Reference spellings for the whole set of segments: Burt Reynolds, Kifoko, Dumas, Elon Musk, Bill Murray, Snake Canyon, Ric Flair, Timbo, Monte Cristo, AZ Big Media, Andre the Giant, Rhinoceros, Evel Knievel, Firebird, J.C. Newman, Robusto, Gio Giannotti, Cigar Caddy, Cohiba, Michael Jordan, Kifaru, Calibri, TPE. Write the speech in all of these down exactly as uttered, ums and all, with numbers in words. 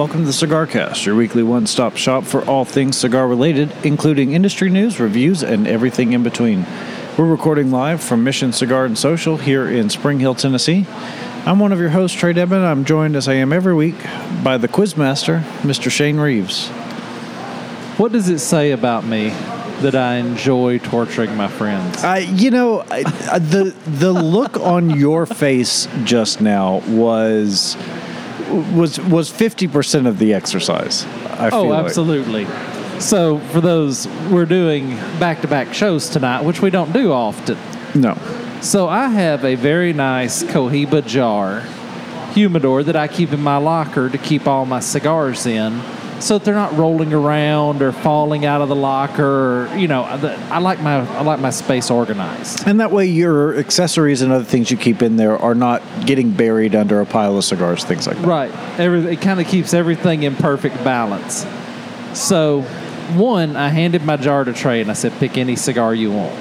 welcome to the Cigar Cast, your weekly one-stop shop for all things cigar-related, including industry news, reviews, and everything in between. We're recording live from Mission Cigar and Social here in Spring Hill, Tennessee. I'm one of your hosts, Trae Devin. I'm joined, as I am every week, by the Quizmaster, Mister Shane Reeves. What does it say about me that I enjoy torturing my friends? I, you know, I, the the look on your face just now was... Was was fifty percent of the exercise, I feel like. Oh, absolutely. So, for those, we're doing back-to-back shows tonight, which we don't do often. No. So, I have a very nice Cohiba jar humidor that I keep in my locker to keep all my cigars in so that they're not rolling around or falling out of the locker. Or, you know, I like my I like my space organized. And that way your accessories and other things you keep in there are not getting buried under a pile of cigars, things like that. Right. Every, it kind of keeps everything in perfect balance. So, one, I handed my jar to Trae and I said, pick any cigar you want.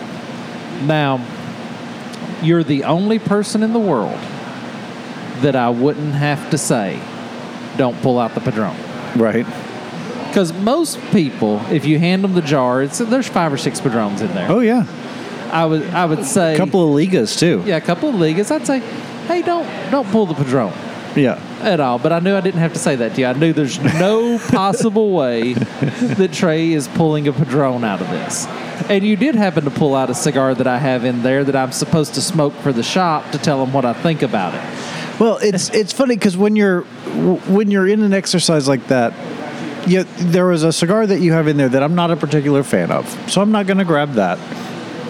Now, you're the only person in the world that I wouldn't have to say, don't pull out the Padron. Right. Because most people, if you hand them the jar, it's, there's five or six Padrons in there. Oh, yeah. I would I would say... A couple of Ligas, too. Yeah, a couple of Ligas. I'd say, hey, don't don't pull the Padron. Yeah. At all. But I knew I didn't have to say that to you. I knew there's no possible way that Trae is pulling a Padron out of this. And you did happen to pull out a cigar that I have in there that I'm supposed to smoke for the shop to tell them what I think about it. Well, it's it's funny because when you're when you're in an exercise like that, you, there was a cigar that you have in there that I'm not a particular fan of, so I'm not going to grab that.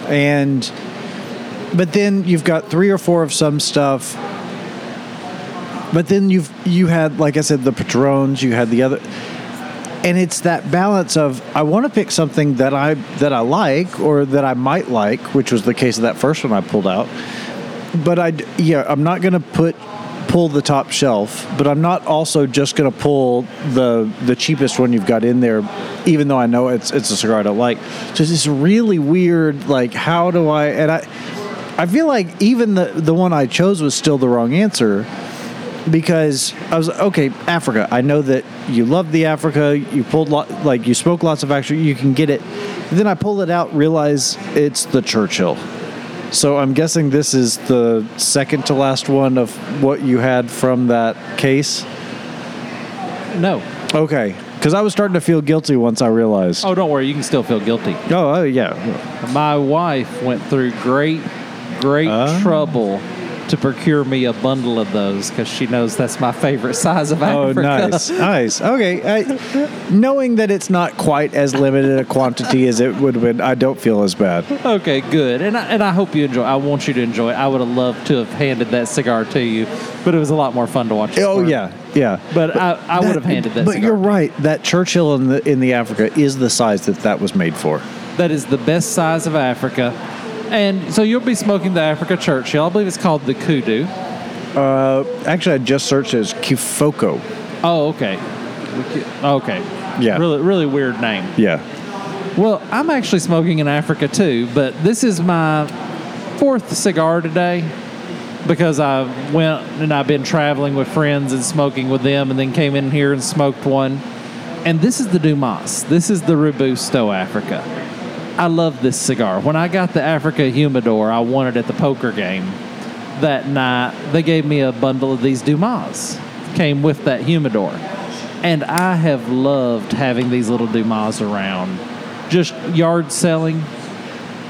And but then you've got three or four of some stuff. But then you've you had, like I said, the Patrons, you had the other, and it's that balance of I want to pick something that I that I like or that I might like, which was the case of that first one I pulled out. But I yeah, I'm not going to put. pull the top shelf, but I'm not also just going to pull the the cheapest one you've got in there, even though I know it's it's a cigar I don't like. So it's this really weird, like, how do I... And I I feel like even the, the one I chose was still the wrong answer because I was like, okay, Africa. I know that you love the Africa. You pulled, lot, like, you smoked lots of Africa. You can get it. And then I pull it out, realize it's the Churchill. So I'm guessing this is the second to last one of what you had from that case? No. Okay. Because I was starting to feel guilty once I realized. Oh, don't worry. You can still feel guilty. Oh, oh yeah. My wife went through great, great uh. trouble to procure me a bundle of those because she knows that's my favorite size of Africa. Oh, nice. Nice. Okay. I, knowing that it's not quite as limited a quantity as it would have been, I don't feel as bad. Okay, good. And I, and I hope you enjoy. I want you to enjoy. I would have loved to have handed that cigar to you, but it was a lot more fun to watch. Oh, yeah. Yeah. But, but I, I would have handed that but cigar. But you're right. That Churchill in the, in the Africa is the size that that was made for. That is the best size of Africa. And so you'll be smoking the Africa Churchill. I believe it's called the Kudu. Uh, actually, I just searched it as Kifoko. Oh, okay. Okay. Yeah. Really, really weird name. Yeah. Well, I'm actually smoking in Africa, too, but this is my fourth cigar today because I went and I've been traveling with friends and smoking with them and then came in here and smoked one. And this is the Dumas. This is the Robusto Africa. I love this cigar. When I got the Africa humidor I wanted at the poker game that night, they gave me a bundle of these Dumas. Came with that humidor. And I have loved having these little Dumas around. Just yard selling.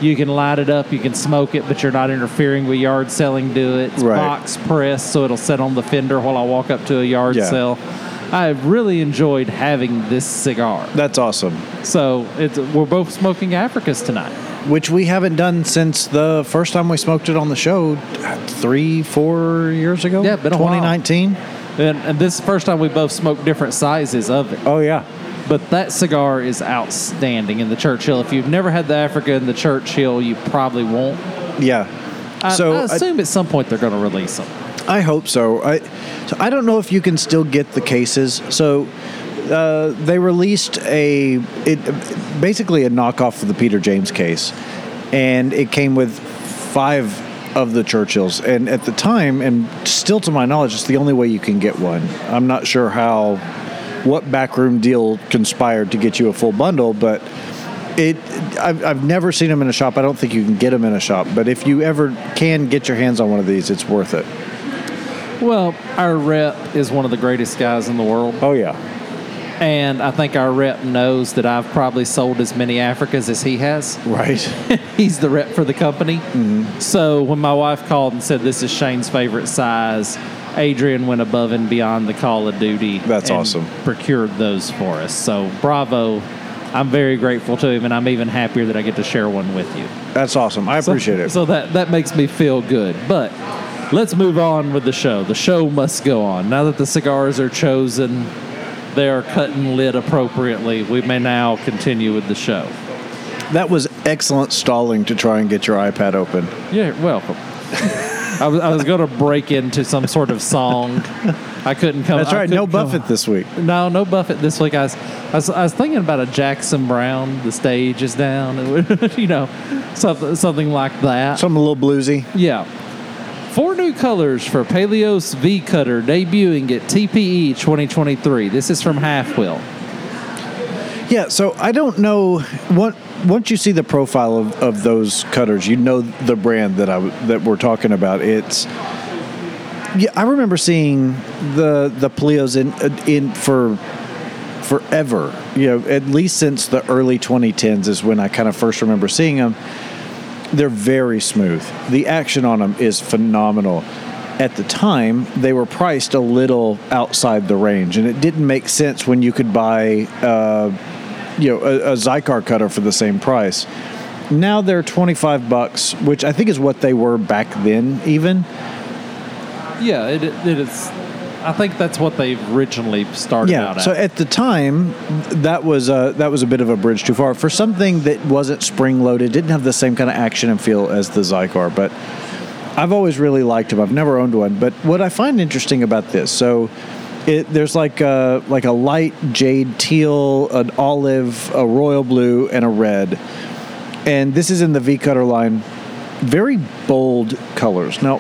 You can light it up, you can smoke it, but you're not interfering with yard selling. Do it. It's right. Box pressed, so it'll sit on the fender while I walk up to a yard yeah. sale. I really enjoyed having this cigar. That's awesome. So it's, we're both smoking Africas tonight. Which we haven't done since the first time we smoked it on the show three, four years ago? Yeah, been a while. twenty nineteen And, and this is the first time we both smoked different sizes of it. Oh, yeah. But that cigar is outstanding in the Churchill. If you've never had the Africa in the Churchill, you probably won't. Yeah. I, so I assume I, at some point they're going to release them. I hope so. I so I don't know if you can still get the cases. So uh, they released a it basically a knockoff of the Peter James case, and it came with five of the Churchills. And at the time, and still to my knowledge, it's the only way you can get one. I'm not sure how what backroom deal conspired to get you a full bundle, but it I've, I've never seen them in a shop. I don't think you can get them in a shop, but if you ever can get your hands on one of these, it's worth it. Well, our rep is one of the greatest guys in the world. Oh, yeah. And I think our rep knows that I've probably sold as many Africas as he has. Right. He's the rep for the company. Mm-hmm. So when my wife called and said, this is Shane's favorite size, Adrian went above and beyond the call of duty. That's and awesome. Procured those for us. So bravo. I'm very grateful to him, and I'm even happier that I get to share one with you. That's awesome. I appreciate so, it. So that, that makes me feel good. But let's move on with the show. The show must go on. Now that the cigars are chosen, they are cut and lit appropriately, we may now continue with the show. That was excellent stalling to try and get your iPad open. Yeah, you're welcome. I was, I was going to break into some sort of song. I couldn't come. That's right. No Buffett come. this week. No, no Buffett this week. I was, I was, I was thinking about a Jackson Browne, The Stage Is Down, and you know, something, something like that. Something a little bluesy. Yeah. Four new colors for Paleos V-Cutter debuting at T P E twenty twenty-three. This is from Half Wheel. Yeah, so I don't know what. Once you see the profile of, of those cutters, you know the brand that I that we're talking about. It's. Yeah, I remember seeing the the Paleos in in for forever. You know, at least since the early twenty tens is when I kind of first remember seeing them. They're very smooth. The action on them is phenomenal. At the time, they were priced a little outside the range, and it didn't make sense when you could buy, uh, you know, a, a Xikar cutter for the same price. Now they're twenty-five bucks, which I think is what they were back then, even. Yeah, it, it is. I think that's what they originally started yeah, out at. So at the time, that was a, that was a bit of a bridge too far. For something that wasn't spring-loaded, didn't have the same kind of action and feel as the Xikar, but I've always really liked them. I've never owned one, but what I find interesting about this, so it, there's like a, like a light jade teal, an olive, a royal blue, and a red, and this is in the V-Cutter line. Very bold colors. Now,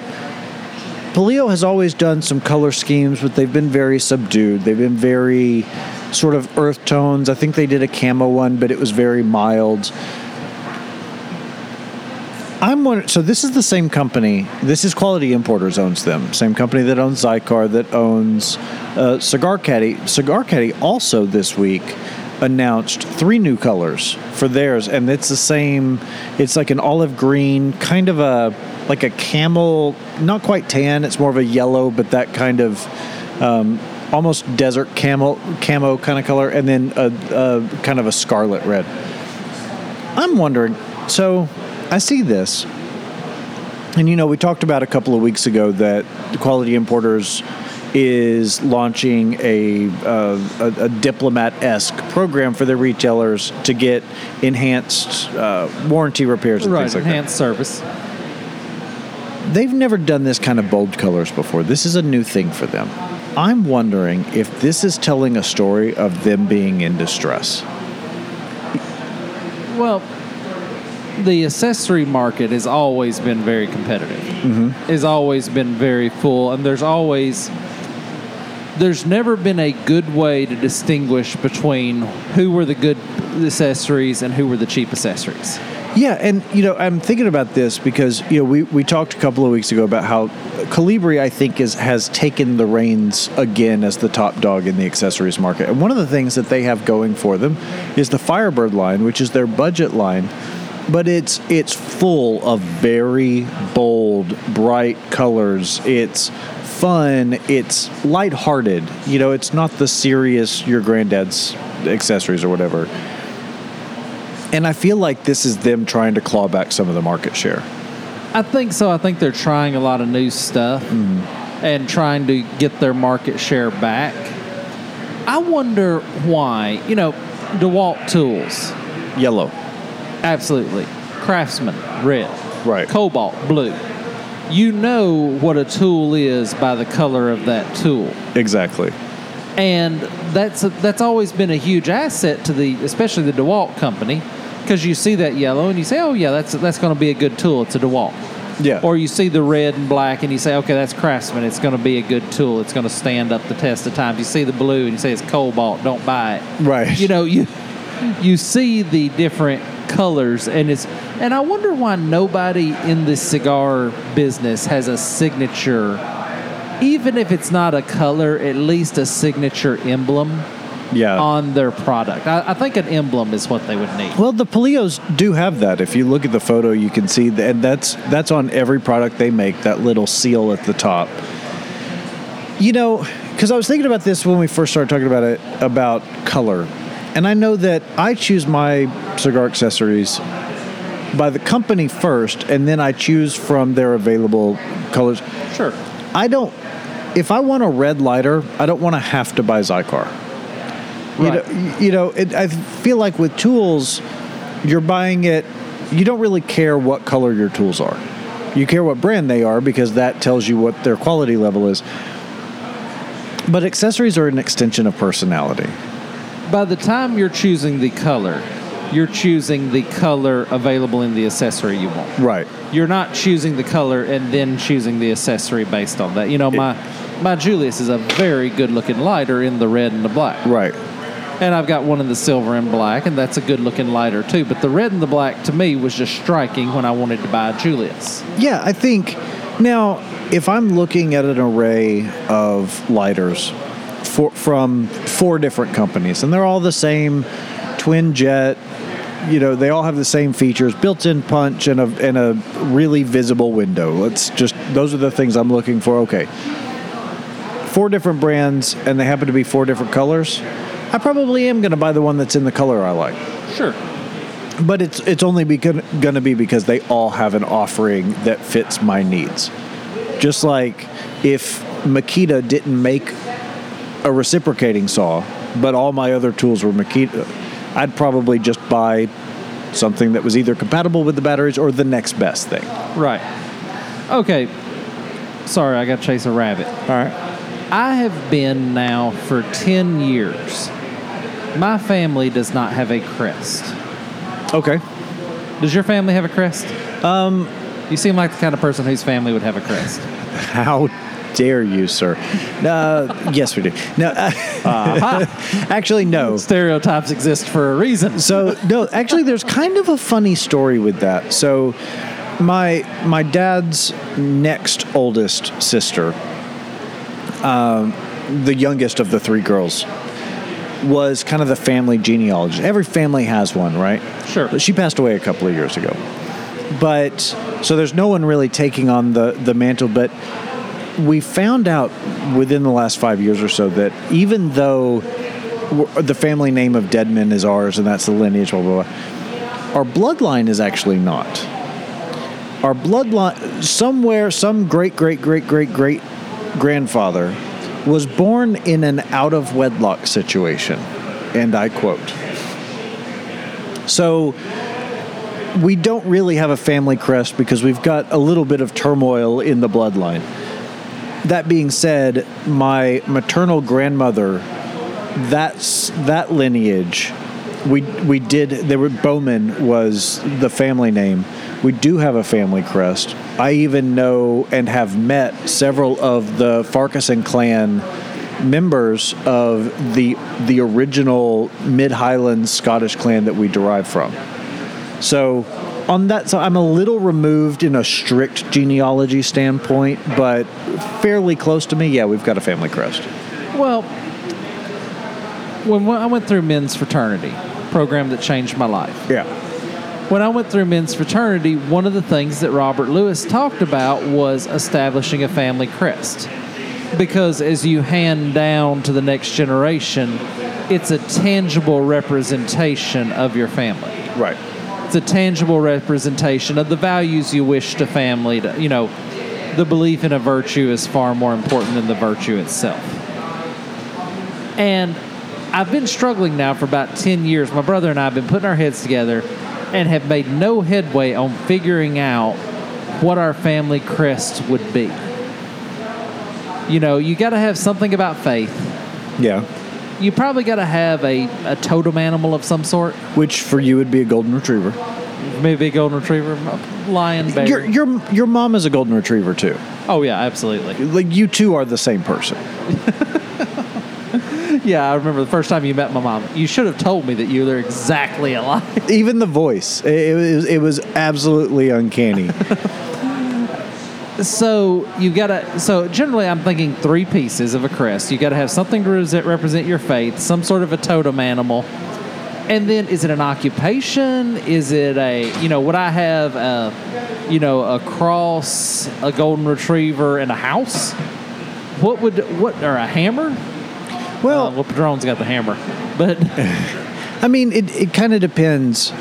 Paleo has always done some color schemes, but they've been very subdued. They've been very sort of earth tones. I think they did a camo one, but it was very mild. I'm wondering, so this is the same company. This is Quality Importers owns them. Same company that owns Xikar, that owns uh, Cigar Caddy. Cigar Caddy also this week announced three new colors for theirs, and it's the same. It's like an olive green, kind of a like a camel, not quite tan, it's more of a yellow, but that kind of um, almost desert camel, camo kind of color, and then a, a kind of a scarlet red. I'm wondering, so I see this, and you know, we talked about a couple of weeks ago that Quality Importers is launching a, uh, a, a Diplomat-esque program for their retailers to get enhanced uh, warranty repairs and right, things like that. Right, enhanced service. They've never done this kind of bold colors before. This is a new thing for them. I'm wondering if this is telling a story of them being in distress. Well, the accessory market has always been very competitive. Mm-hmm. It's always been very full, and there's always... There's never been a good way to distinguish between who were the good accessories and who were the cheap accessories. Yeah, and, you know, I'm thinking about this because, you know, we, we talked a couple of weeks ago about how Calibri, I think, is has taken the reins again as the top dog in the accessories market. And one of the things that they have going for them is the Firebird line, which is their budget line, but it's it's full of very bold, bright colors. It's fun, it's lighthearted. You know, it's not the serious your granddad's accessories or whatever. And I feel like this is them trying to claw back some of the market share. I think so. I think they're trying a lot of new stuff mm. and trying to get their market share back. I wonder why. You know, DeWalt tools. Yellow. Absolutely. Craftsman, red. Right. Cobalt, blue. You know what a tool is by the color of that tool. Exactly. And that's a, that's always been a huge asset to the, especially the DeWalt company. Because you see that yellow and you say, oh, yeah, that's that's going to be a good tool. It's a DeWalt. Yeah. Or you see the red and black and you say, okay, that's Craftsman. It's going to be a good tool. It's going to stand up the test of time. You see the blue and you say it's cobalt. Don't buy it. Right. You know, you you see the different colors, and it's and I wonder why nobody in the cigar business has a signature, even if it's not a color, at least a signature emblem. Yeah. On their product. I, I think an emblem is what they would need. Well, the Paleos do have that. If you look at the photo, you can see that, and that's that's on every product they make, that little seal at the top. You know, because I was thinking about this when we first started talking about it, about color. And I know that I choose my cigar accessories by the company first, and then I choose from their available colors. Sure. I don't, if I want a red lighter, I don't want to have to buy Xikar. Right. You know, you know it, I feel like with tools, you're buying it, you don't really care what color your tools are. You care what brand they are because that tells you what their quality level is. But accessories are an extension of personality. By the time you're choosing the color, you're choosing the color available in the accessory you want. Right. You're not choosing the color and then choosing the accessory based on that. You know, my, my Julius is a very good-looking lighter in the red and the black. Right. And I've got one in the silver and black, and that's a good-looking lighter, too. But the red and the black, to me, was just striking when I wanted to buy a Julius. Yeah, I think... Now, if I'm looking at an array of lighters for, from four different companies, and they're all the same twin jet, you know, they all have the same features, built-in punch, and a, and a really visible window. Let's just... Those are the things I'm looking for. Okay. Four different brands, and they happen to be four different colors... I probably am going to buy the one that's in the color I like. Sure. But it's it's only going to be because they all have an offering that fits my needs. Just like if Makita didn't make a reciprocating saw, but all my other tools were Makita, I'd probably just buy something that was either compatible with the batteries or the next best thing. Right. Okay. Sorry, I got to chase a rabbit. All right. I have been now for ten years. My family does not have a crest. Okay. Does your family have a crest? Um, you seem like the kind of person whose family would have a crest. How dare you, sir? Uh, yes, we do. No, uh, uh-huh. Actually, no. Stereotypes exist for a reason. So, no, actually, there's kind of a funny story with that. So, my my dad's next oldest sister... Um, the youngest of the three girls was kind of the family genealogist. Every family has one, right? Sure. But she passed away a couple of years ago. But so there's no one really taking on the, the mantle. But we found out within the last five years or so that even though the family name of Deadman is ours and that's the lineage, blah, blah, blah, our bloodline is actually not. Our bloodline, somewhere, some great, great, great, great, great grandfather was born in an out-of-wedlock situation, and I quote. So we don't really have a family crest because we've got a little bit of turmoil in the bloodline. That being said, my maternal grandmother, that's that lineage, we we did, there were, Bowman was the family name. We do have a family crest. I even know and have met several of the Farquharson clan members of the the original Mid-Highlands Scottish clan that we derive from. So on that, so I'm a little removed in a strict genealogy standpoint, but fairly close to me. Yeah, we've got a family crest. Well, when I went through Men's Fraternity, program that changed my life. Yeah. When I went through Men's Fraternity, one of the things that Robert Lewis talked about was establishing a family crest. Because as you hand down to the next generation, it's a tangible representation of your family. Right. It's a tangible representation of the values you wish to family. To, you know, the belief in a virtue is far more important than the virtue itself. And I've been struggling now for about ten years. My brother and I have been putting our heads together and have made no headway on figuring out what our family crest would be. You know, you got to have something about faith. Yeah. You probably got to have a, a totem animal of some sort. Which for you would be a golden retriever. maybe a golden retriever, lion, bear. Your, your your mom is a golden retriever too. Oh yeah, absolutely. Like you two are the same person. Yeah, I remember the first time you met my mom. You should have told me that you were exactly alike. Even the voice, it was it was absolutely uncanny. So you gotta. So generally, I'm thinking three pieces of a crest. You gotta have something to represent your faith, some sort of a totem animal, and then is it an occupation? Is it a you know? Would I have a you know a cross, a golden retriever, and a house? What would what or a hammer? Well, uh, well, Padron's got the hammer, but I mean, it it kind of depends.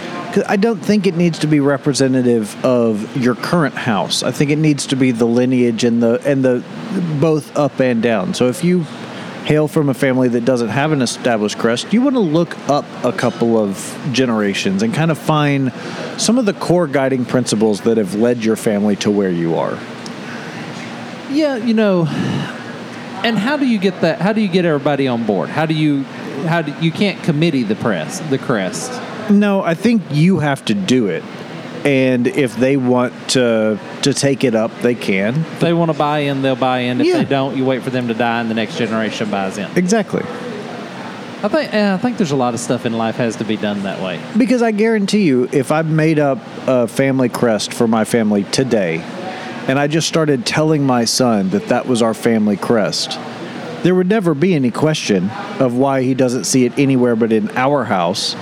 I don't think it needs to be representative of your current house. I think it needs to be the lineage and the and the both up and down. So if you hail from a family that doesn't have an established crest, you want to look up a couple of generations and kind of find some of the core guiding principles that have led your family to where you are. Yeah, you know, and how do you get that? How do you get everybody on board? How do you? How do you can't committee the press the crest? No, I think you have to do it, and if they want to to take it up, they can. If they want to buy in, they'll buy in. If yeah. they don't, you wait for them to die, and the next generation buys in. Exactly. I think uh, I think there's a lot of stuff in life has to be done that way. Because I guarantee you, if I made up a family crest for my family today, and I just started telling my son that that was our family crest, there would never be any question of why he doesn't see it anywhere but in our house.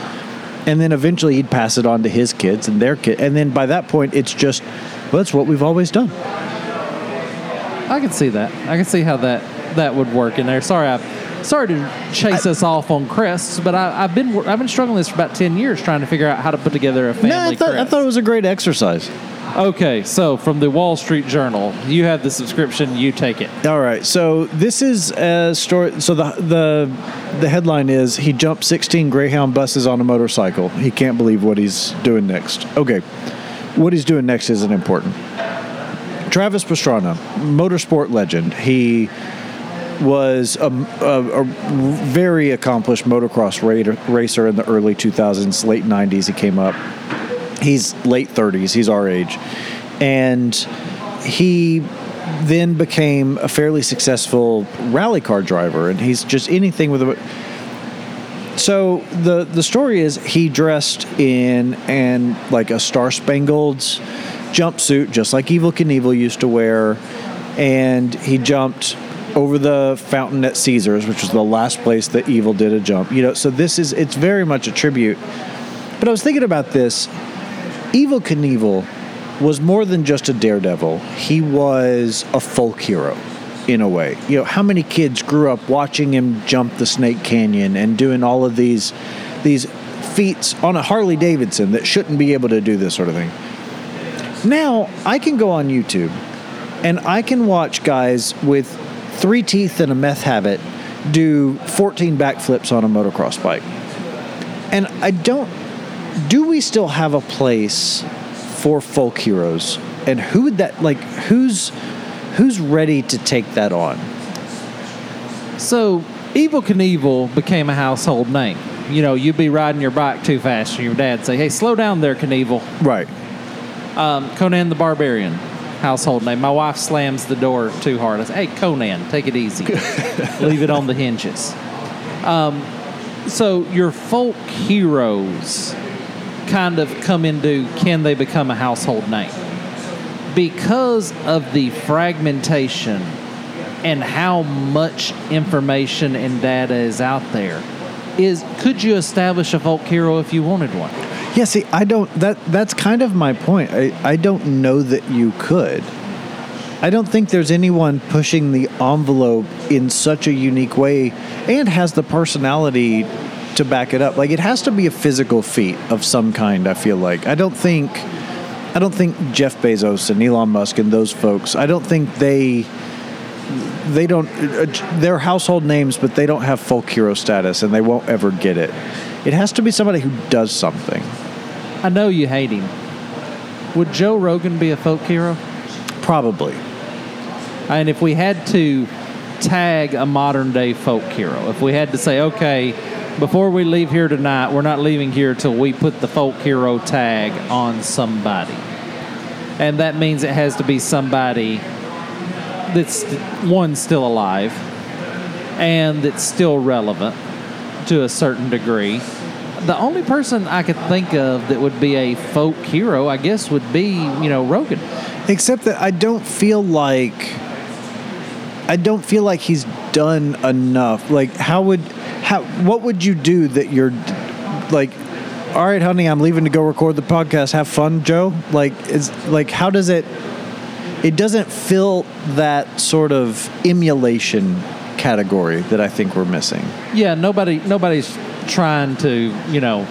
And then eventually he'd pass it on to his kids and their kids. And then by that point, it's just, well, that's what we've always done. I can see that. I can see how that, that would work in there. Sorry, I, sorry to chase I, us off on crests, but I, I've been I've been struggling with this for about ten years trying to figure out how to put together a family no, I thought, crest. I thought it was a great exercise. Okay, so from the Wall Street Journal, you have the subscription, you take it. All right, so this is a story. So the the the headline is, he jumped sixteen Greyhound buses on a motorcycle. He can't believe what he's doing next. Okay, what he's doing next isn't important. Travis Pastrana, motorsport legend. He was a, a, a very accomplished motocross racer in the early two thousands, late nineties he came up. He's late thirties. He's our age. And he then became a fairly successful rally car driver. And he's just anything with a... So the, the story is he dressed in an, like a Star-Spangled jumpsuit, just like Evel Knievel used to wear. And he jumped over the fountain at Caesars, which was the last place that Evel did a jump. You know, so this is... It's very much a tribute. But I was thinking about this... Evel Knievel was more than just a daredevil. He was a folk hero in a way. You know, how many kids grew up watching him jump the Snake Canyon and doing all of these these feats on a Harley Davidson that shouldn't be able to do this sort of thing? Now, I can go on YouTube and I can watch guys with three teeth and a meth habit do fourteen backflips on a motocross bike. And I don't... Do we still have a place for folk heroes? And who would that, like, who's who's ready to take that on? So, Evel Knievel became a household name. You know, you'd be riding your bike too fast, and your dad'd say, hey, slow down there, Knievel. Right. Um, Conan the Barbarian, household name. My wife slams the door too hard. I say, hey, Conan, take it easy. Leave it on the hinges. Um, so, your folk heroes... kind of come into, can they become a household name? Because of the fragmentation and how much information and data is out there, is could you establish a folk hero if you wanted one? Yeah, see, I don't, that that's kind of my point. I, I don't know that you could. I don't think there's anyone pushing the envelope in such a unique way and has the personality to back it up. Like, it has to be a physical feat of some kind, I feel like. I don't think I don't think Jeff Bezos and Elon Musk and those folks, I don't think they they don't they're household names, but they don't have folk hero status and they won't ever get it. It has to be somebody who does something. I know you hate him. Would Joe Rogan be a folk hero? Probably. And if we had to tag a modern day folk hero, if we had to say, okay, before we leave here tonight, we're not leaving here till we put the folk hero tag on somebody. And that means it has to be somebody that's, one, still alive, and that's still relevant to a certain degree. The only person I could think of that would be a folk hero, I guess, would be, you know, Rogan. Except that I don't feel like... I don't feel like he's done enough. Like, how would... how? What would you do that you're, like... all right, honey, I'm leaving to go record the podcast. Have fun, Joe. Like, is like, how does it? It doesn't fill that sort of emulation category that I think we're missing. Yeah, nobody, nobody's trying to, you know,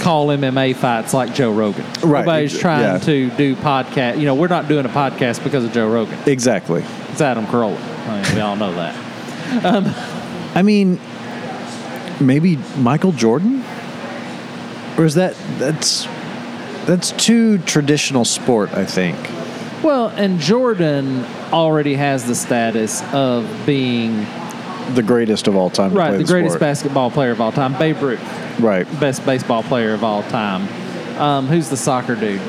call M M A fights like Joe Rogan. Right. Nobody's trying yeah. to do podcast. You know, we're not doing a podcast because of Joe Rogan. Exactly. It's Adam Carolla. I mean, we all know that. Um, I mean, maybe Michael Jordan. Or is that, that's, that's too traditional sport, I think. Well, and Jordan already has the status of being... the greatest of all time. Right, the, the greatest sport. Basketball player of all time. Babe Ruth. Right. Best baseball player of all time. Um, who's the soccer dude?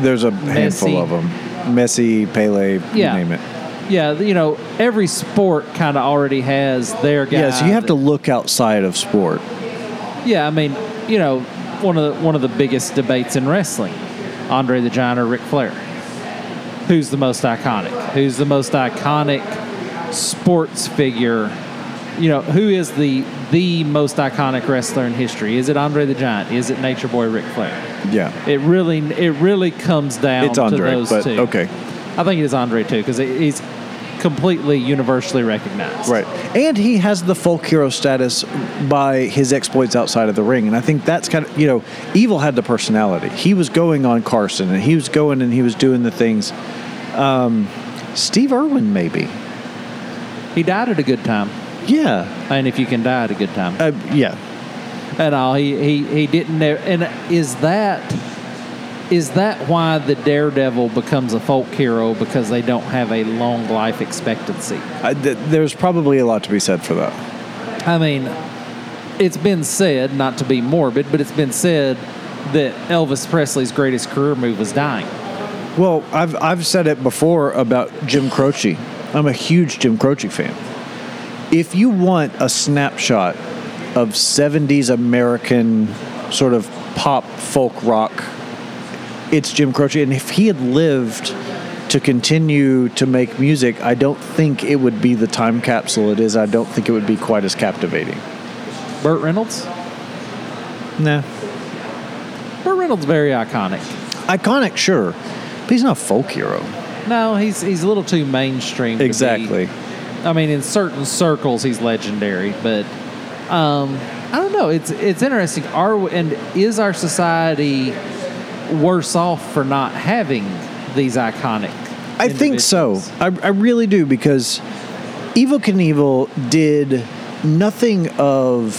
There's a handful Messi. of them. Messi, Pele, yeah. you name it. Yeah, you know, every sport kind of already has their guy. Yeah, so you have that, to look outside of sport. Yeah, I mean... you know, one of the, one of the biggest debates in wrestling, Andre the Giant or Ric Flair. Who's the most iconic? Who's the most iconic sports figure? You know, who is the the most iconic wrestler in history? Is it Andre the Giant? Is it Nature Boy Ric Flair? Yeah. It really it really comes down it's Andre, to those but two. Okay. I think it is Andre too because he's completely universally recognized. Right. And he has the folk hero status by his exploits outside of the ring. And I think that's kind of, you know, Evel had the personality. He was going on Carson, and he was going and he was doing the things. Um, Steve Irwin, maybe. He died at a good time. Yeah. And if you can die at a good time. Uh, yeah. And all. He, he, he didn't. And is that... is that why the daredevil becomes a folk hero? Because they don't have a long life expectancy. I, th- there's probably a lot to be said for that. I mean, it's been said, not to be morbid, but it's been said that Elvis Presley's greatest career move was dying. Well, I've I've said it before about Jim Croce. I'm a huge Jim Croce fan. If you want a snapshot of seventies American sort of pop, folk, rock, it's Jim Croce, and if he had lived to continue to make music, I don't think it would be the time capsule it is. I don't think it would be quite as captivating. Burt Reynolds? Nah. Burt Reynolds very iconic. Iconic, sure, but he's not a folk hero. No, he's he's a little too mainstream. Exactly. To be, I mean, in certain circles, he's legendary, but um, I don't know. It's it's interesting. Are and is our society worse off for not having these iconic I think so. I, I really do, because Evel Knievel did nothing of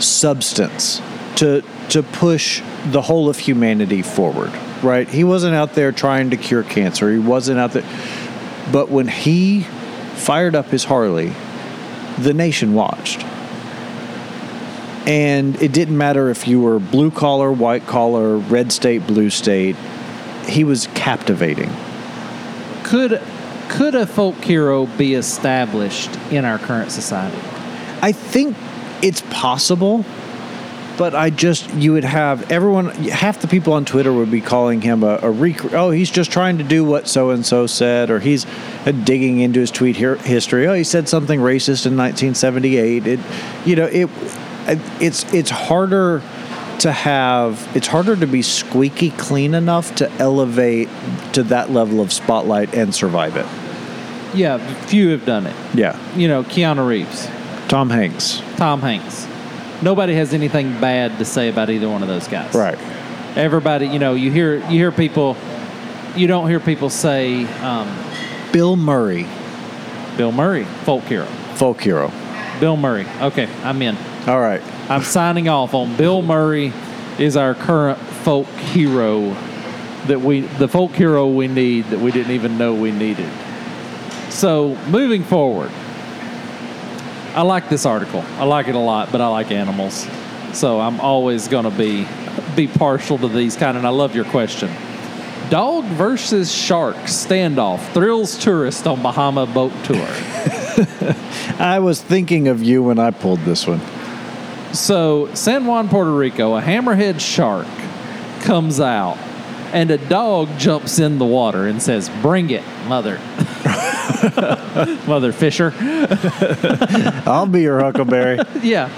substance to to push the whole of humanity forward, right? He wasn't out there trying to cure cancer. He wasn't out there. But when he fired up his Harley, the nation watched. And it didn't matter if you were blue collar, white collar, red state, blue state. He was captivating. Could could a folk hero be established in our current society? I think it's possible, but I just, you would have everyone, half the people on Twitter would be calling him a, a rec- oh, he's just trying to do what so-and-so said, or he's digging into his tweet history. Oh, he said something racist in nineteen seventy-eight. It, you know, it... It's it's harder to have it's harder to be squeaky clean enough to elevate to that level of spotlight and survive it. Yeah, few have done it. Yeah, you know, Keanu Reeves, Tom Hanks, Tom Hanks. Nobody has anything bad to say about either one of those guys. Right. Everybody, you know, you hear you hear people, you don't hear people say um, Bill Murray, Bill Murray, folk hero, folk hero, Bill Murray. Okay, I'm in. All right. I'm signing off on Bill Murray is our current folk hero that we, the folk hero we need that we didn't even know we needed. So moving forward, I like this article. I like it a lot, but I like animals. So I'm always going to be be partial to these kind, and I love your question. Dog versus shark standoff thrills tourists on Bahama boat tour. I was thinking of you when I pulled this one. So, San Juan, Puerto Rico, a hammerhead shark comes out, and a dog jumps in the water and says, "Bring it, mother." Mother Fisher. I'll be your huckleberry. Yeah.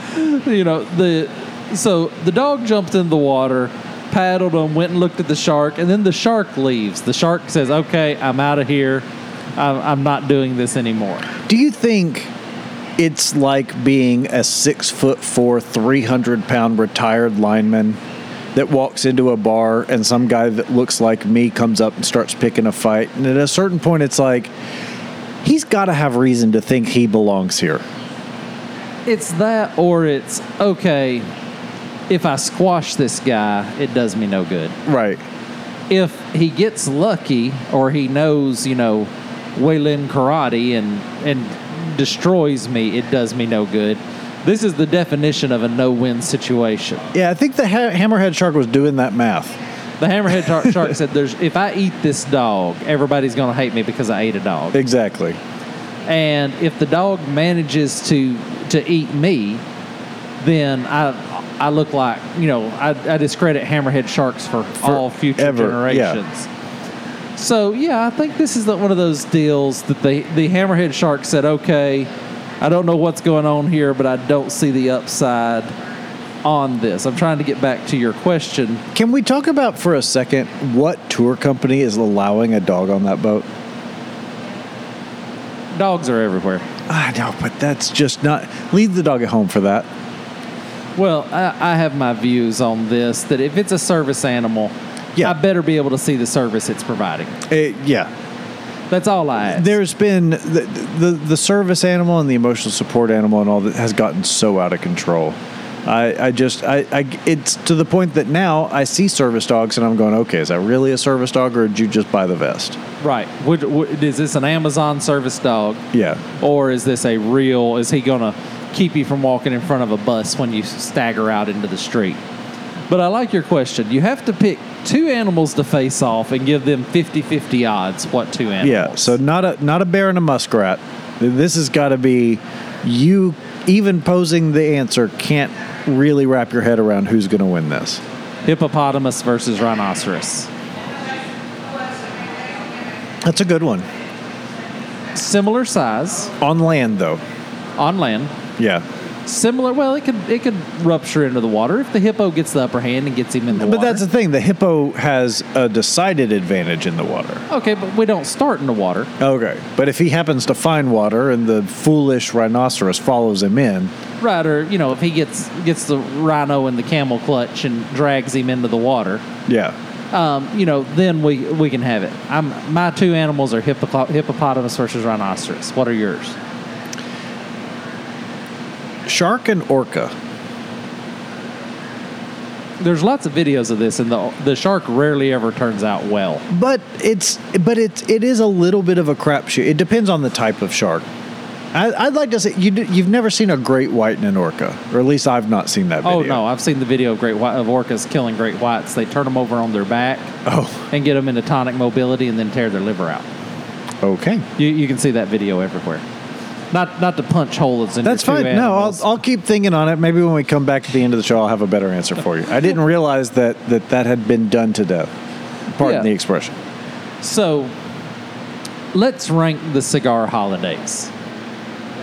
You know, the so the dog jumped in the water, paddled him, went and looked at the shark, and then the shark leaves. The shark says, "Okay, I'm out of here. I'm, I'm not doing this anymore." Do you think it's like being a six foot four, three hundred pound retired lineman that walks into a bar and some guy that looks like me comes up and starts picking a fight? And at a certain point, it's like, he's got to have reason to think he belongs here. It's that, or it's, okay, if I squash this guy, it does me no good. Right. If he gets lucky, or he knows, you know, Wayland karate and, and destroys me, it does me no good. This is the definition of a no-win situation. Yeah, I think the ha- hammerhead shark was doing that math. The hammerhead tar- shark said, "There's if I eat this dog, everybody's going to hate me because I ate a dog." Exactly. And if the dog manages to to eat me, then I I look like, you know, I, I discredit hammerhead sharks for, for all future ever. generations. Yeah. So, yeah, I think this is the, one of those deals that the, the hammerhead shark said, "Okay, I don't know what's going on here, but I don't see the upside on this." I'm trying to get back to your question. Can we talk about for a second what tour company is allowing a dog on that boat? Dogs are everywhere. I know, but that's just not... Leave the dog at home for that. Well, I, I have my views on this, that if it's a service animal, yeah, I better be able to see the service it's providing. Uh, yeah. That's all I ask. There's been... The, the, the service animal and the emotional support animal and all that has gotten so out of control. I, I just, I, I, it's to the point that now I see service dogs and I'm going, okay, is that really a service dog or did you just buy the vest? Right. Would, would, is this an Amazon service dog? Yeah. Or is this a real, is he going to keep you from walking in front of a bus when you stagger out into the street? But I like your question. You have to pick two animals to face off and give them fifty-fifty odds what two animals. Yeah, so not a, not a bear and a muskrat. This has got to be you even posing the answer can't really wrap your head around who's going to win this. Hippopotamus versus rhinoceros. That's a good one. Similar size. On land, though. On land. Yeah. Similar. Well, it could it could rupture into the water if the hippo gets the upper hand and gets him in the but water. But that's the thing. The hippo has a decided advantage in the water. Okay, but we don't start in the water. Okay, but if he happens to find water and the foolish rhinoceros follows him in. Right, or, you know, if he gets gets the rhino in the camel clutch and drags him into the water. Yeah. Um, you know, then we, we can have it. I'm My two animals are hippo- hippopotamus versus rhinoceros. What are yours? Shark and orca. There's lots of videos of this, and the the shark rarely ever turns out well. But it's but it it is a little bit of a crapshoot. It depends on the type of shark. I, I'd like to say you do, you've never seen a great white in an orca, or at least I've not seen that video. Oh no, I've seen the video of great white, of orcas killing great whites. They turn them over on their back, oh, and get them into tonic mobility, and then tear their liver out. Okay, you you can see that video everywhere. Not not to punch holes in. That's your two fine. Animals. No, I'll I'll keep thinking on it. Maybe when we come back at the end of the show, I'll have a better answer for you. I didn't realize that that, that had been done to death. Pardon yeah. the expression. So, let's rank the cigar holidays.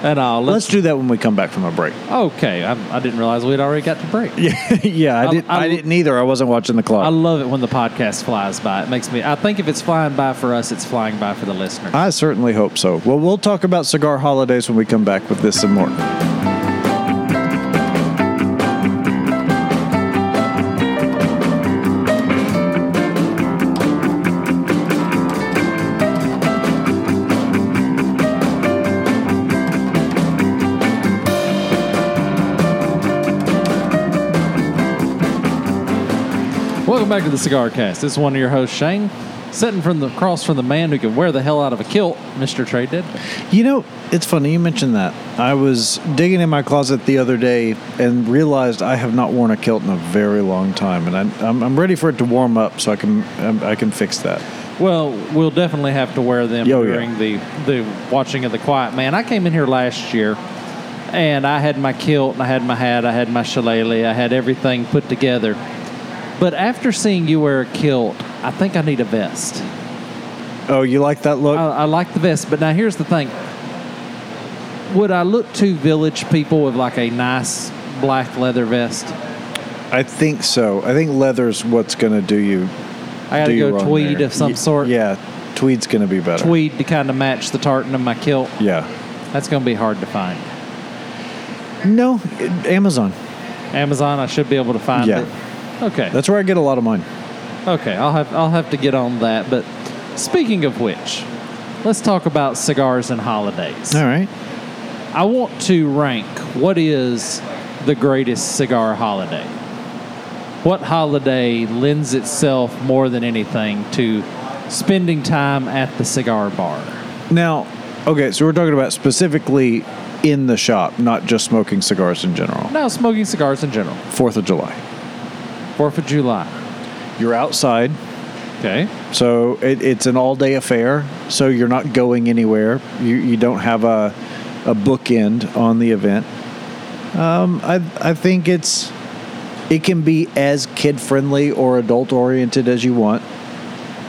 And I'll let's, let's do that when we come back from a break. Okay, I, I didn't realize we'd already got to break. Yeah, yeah, I, I didn't. I, I didn't either. I wasn't watching the clock. I love it when the podcast flies by. It makes me. I think if it's flying by for us, it's flying by for the listener. I certainly hope so. Well, we'll talk about cigar holidays when we come back with this and more. Welcome back to the Cigar Cast. This is one of your hosts, Shane. Sitting from the across from the man who can wear the hell out of a kilt, Mister Trae Devin. You know, it's funny you mentioned that. I was digging in my closet the other day and realized I have not worn a kilt in a very long time, and I, I'm, I'm ready for it to warm up so I can I can fix that. Well, we'll definitely have to wear them Yo, during yeah. the the watching of the Quiet Man. I came in here last year, and I had my kilt, and I had my hat, I had my shillelagh, I had everything put together. But after seeing you wear a kilt, I think I need a vest. Oh, you like that look? I, I like the vest, but now here's the thing. Would I look too village people with like a nice black leather vest? I think so. I think leather's what's going to do you. I got to go tweed there. of some y- sort. Yeah, tweed's going to be better. Tweed to kind of match the tartan of my kilt. Yeah. That's going to be hard to find. No, Amazon. Amazon, I should be able to find yeah. it. Okay. That's where I get a lot of mine. Okay, I'll have I'll have to get on that. But speaking of which, let's talk about cigars and holidays. All right. I want to rank what is the greatest cigar holiday. What holiday lends itself more than anything to spending time at the cigar bar? Now, okay, so we're talking about specifically in the shop, not just smoking cigars in general. No, smoking cigars in general. Fourth of July. Fourth of July. You're outside. Okay. So it, it's an all-day affair, so you're not going anywhere. You you don't have a a bookend on the event. Um, I I think it's it can be as kid-friendly or adult-oriented as you want.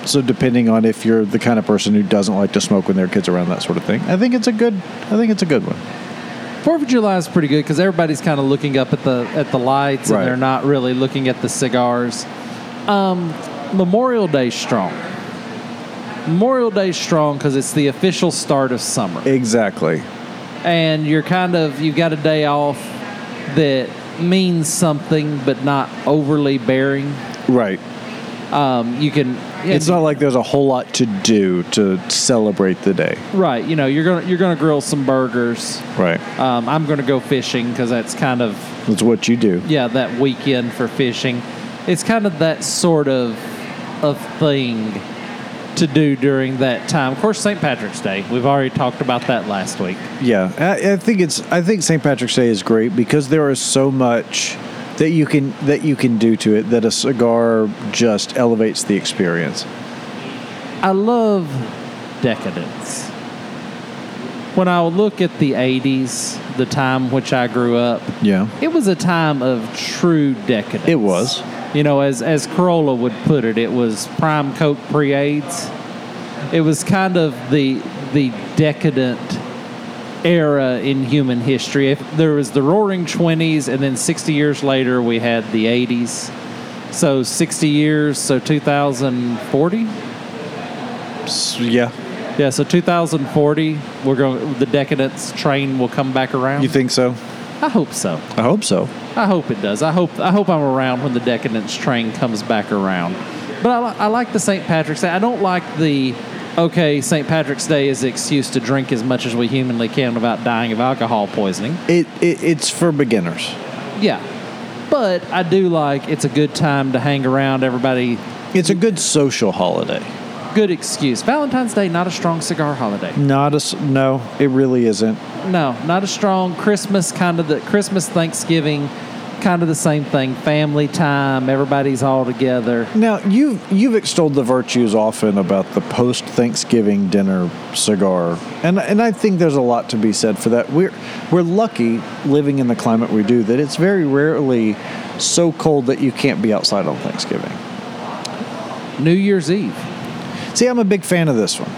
So depending on if you're the kind of person who doesn't like to smoke when their kids around, that sort of thing. I think it's a good I think it's a good one. Fourth of July is pretty good because everybody's kind of looking up at the at the lights, right, and they're not really looking at the cigars. Um, Memorial Day strong. Memorial Day strong because it's the official start of summer. Exactly. And you're kind of you've got a day off that means something but not overly bearing. Right. Um, you can. Yeah, it's not like there's a whole lot to do to celebrate the day. Right. You know, you're gonna you're gonna grill some burgers. Right. Um, I'm gonna go fishing because that's kind of that's what you do. Yeah, that weekend for fishing. It's kind of that sort of of thing to do during that time. Of course, Saint Patrick's Day. We've already talked about that last week. Yeah, I, I think it's I think Saint Patrick's Day is great because there is so much that you can that you can do to it that a cigar just elevates the experience. I love decadence. When I look at the eighties, the time which I grew up, yeah, it was a time of true decadence. It was. You know, as as Carolla would put it, it was prime coke pre-AIDS. It was kind of the the decadent era in human history. If there was the Roaring Twenties, and then sixty years later we had the eighties. So sixty years, so two thousand forty? Yeah. Yeah, so two thousand forty, we're going the decadence train will come back around. You think so? I hope so. I hope so. I hope it does. I hope I hope I'm around when the decadence train comes back around. But I, I like the Saint Patrick's Day. I don't like the, okay, Saint Patrick's Day is the excuse to drink as much as we humanly can without dying of alcohol poisoning. It, it It's for beginners. Yeah. But I do like it's a good time to hang around everybody. It's a good social holiday. Good excuse. Valentine's Day, not a strong cigar holiday. Not a no. It really isn't. No, not a strong. Christmas, kind of the Christmas, Thanksgiving, kind of the same thing. Family time. Everybody's all together. Now you've you've extolled the virtues often about the post Thanksgiving dinner cigar, and and I think there's a lot to be said for that. We're we're lucky living in the climate we do that it's very rarely so cold that you can't be outside on Thanksgiving. New Year's Eve. See, I'm a big fan of this one,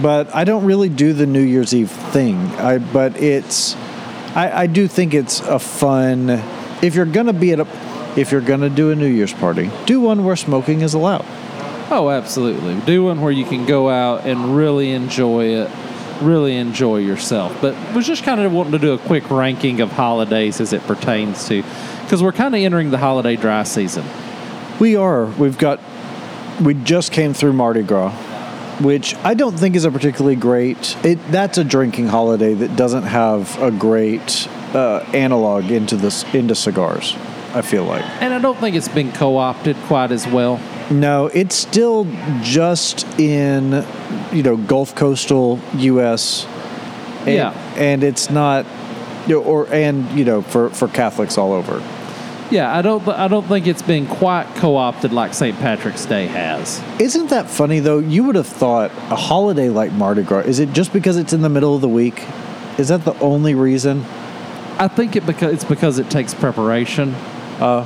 but I don't really do the New Year's Eve thing. I but it's, I, I do think it's a fun. If you're gonna be at a, if you're gonna do a New Year's party, do one where smoking is allowed. Oh, absolutely. Do one where you can go out and really enjoy it, really enjoy yourself. But was just kind of wanting to do a quick ranking of holidays as it pertains to, because we're kind of entering the holiday dry season. We are. We've got. We just came through Mardi Gras, which I don't think is a particularly great... It, that's a drinking holiday that doesn't have a great uh, analog into this into cigars, I feel like. And I don't think it's been co-opted quite as well. No, it's still just in, you know, Gulf Coastal U S And, yeah. And it's not, you know, or and, you know, for, for Catholics all over. Yeah, I don't I don't think it's been quite co-opted like Saint Patrick's Day has. Isn't that funny, though? You would have thought a holiday like Mardi Gras, is it just because it's in the middle of the week? Is that the only reason? I think it because it's because it takes preparation. Uh,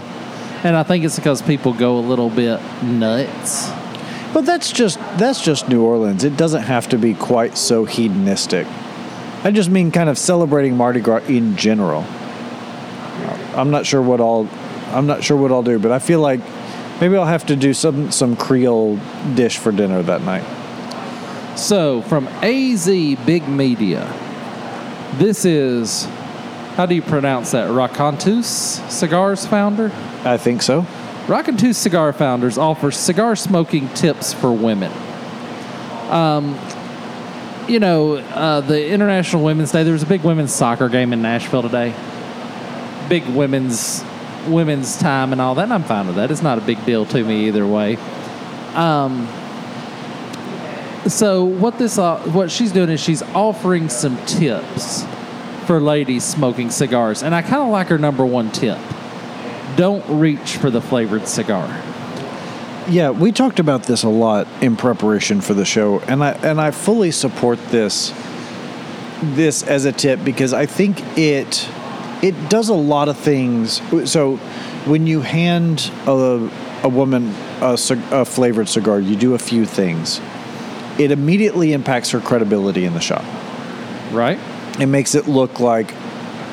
and I think it's because people go a little bit nuts. But that's just that's just New Orleans. It doesn't have to be quite so hedonistic. I just mean kind of celebrating Mardi Gras in general. I'm not sure what I'll, I'm not sure what I'll do, but I feel like maybe I'll have to do some, some Creole dish for dinner that night. So from A Z Big Media, this is, how do you pronounce that? Rocantus Cigars founder? I think so. Rocantus Cigar Founders offers cigar smoking tips for women. Um, you know, uh, the International Women's Day, there was a big women's soccer game in Nashville today. Big women's women's time and all that, and I'm fine with that. It's not a big deal to me either way. Um, so what this uh, what she's doing is she's offering some tips for ladies smoking cigars, and I kind of like her number one tip: don't reach for the flavored cigar. Yeah, we talked about this a lot in preparation for the show, and I and I fully support this this as a tip because I think it. It does a lot of things. So when you hand a, a woman a, a flavored cigar, you do a few things. It immediately impacts her credibility in the shop. Right. It makes it look like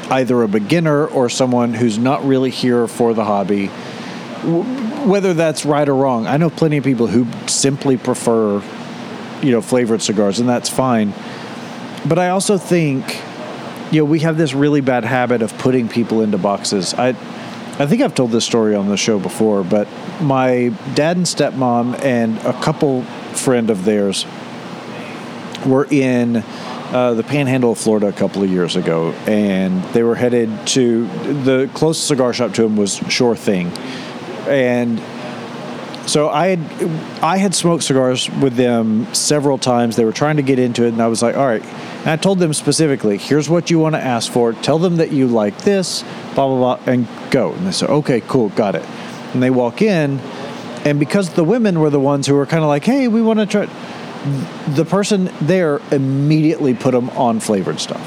either a beginner or someone who's not really here for the hobby, whether that's right or wrong. I know plenty of people who simply prefer, you know, flavored cigars, and that's fine. But I also think... you know, we have this really bad habit of putting people into boxes. I I think I've told this story on the show before, but my dad and stepmom and a couple friend of theirs were in uh, the Panhandle of Florida a couple of years ago, and they were headed to, the closest cigar shop to them was Sure Thing. And so I had, I had smoked cigars with them several times. They were trying to get into it, and I was like, all right. And I told them specifically, here's what you want to ask for. Tell them that you like this, blah, blah, blah, and go. And they said, okay, cool, got it. And they walk in, and because the women were the ones who were kind of like, hey, we want to try, the person there immediately put them on flavored stuff.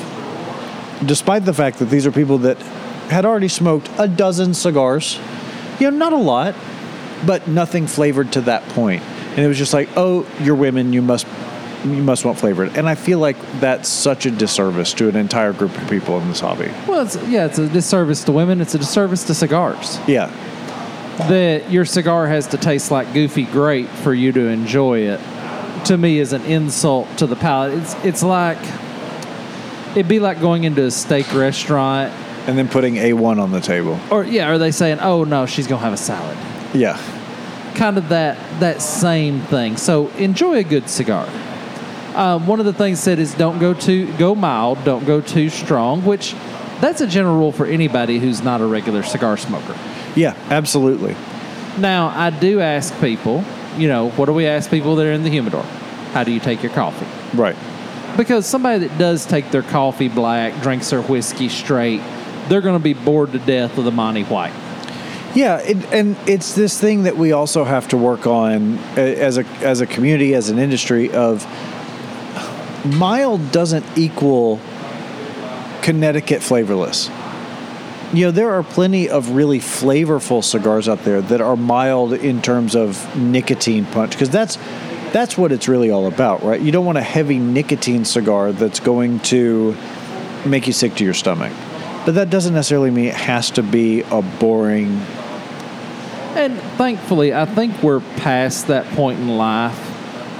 Despite the fact that these are people that had already smoked a dozen cigars, you know, not a lot, but nothing flavored to that point. And it was just like, oh, you're women, you must you must want flavored. And I feel like that's such a disservice to an entire group of people in this hobby. Well, it's, yeah, it's a disservice to women. It's a disservice to cigars. Yeah. That your cigar has to taste like Goofy Grape for you to enjoy it, to me, is an insult to the palate. It's, it's like, it'd be like going into a steak restaurant. And then putting A one on the table. Or, yeah, or they saying, oh, no, she's going to have a salad. Yeah. Kind of that that same thing. So enjoy a good cigar. Um, one of the things said is don't go too go mild, don't go too strong, which that's a general rule for anybody who's not a regular cigar smoker. Yeah, absolutely. Now, I do ask people, you know, what do we ask people that are in the humidor? How do you take your coffee? Right. Because somebody that does take their coffee black, drinks their whiskey straight, they're going to be bored to death of the Monty White. Yeah, it, and it's this thing that we also have to work on as a as a community, as an industry, of mild doesn't equal Connecticut flavorless. You know, there are plenty of really flavorful cigars out there that are mild in terms of nicotine punch, because that's that's what it's really all about, right? You don't want a heavy nicotine cigar that's going to make you sick to your stomach. But that doesn't necessarily mean it has to be a boring... And thankfully, I think we're past that point in life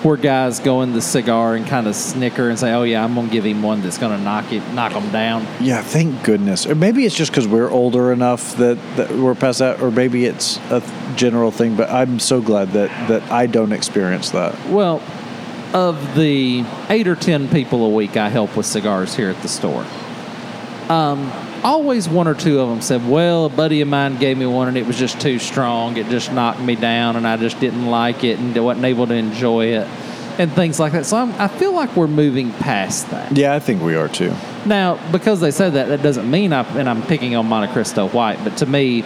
where guys go in the cigar and kind of snicker and say, oh, yeah, I'm going to give him one that's going to knock it, knock him down. Yeah, thank goodness. Or maybe it's just because we're older enough that, that we're past that, or maybe it's a general thing, but I'm so glad that, that I don't experience that. Well, of the eight or ten people a week I help with cigars here at the store, Um, always one or two of them said, well, a buddy of mine gave me one and it was just too strong. It just knocked me down and I just didn't like it and wasn't able to enjoy it and things like that. So I'm, I feel like we're moving past that. Yeah, I think we are too. Now, because they said that, that doesn't mean I, and I'm picking on Monte Cristo White, but to me,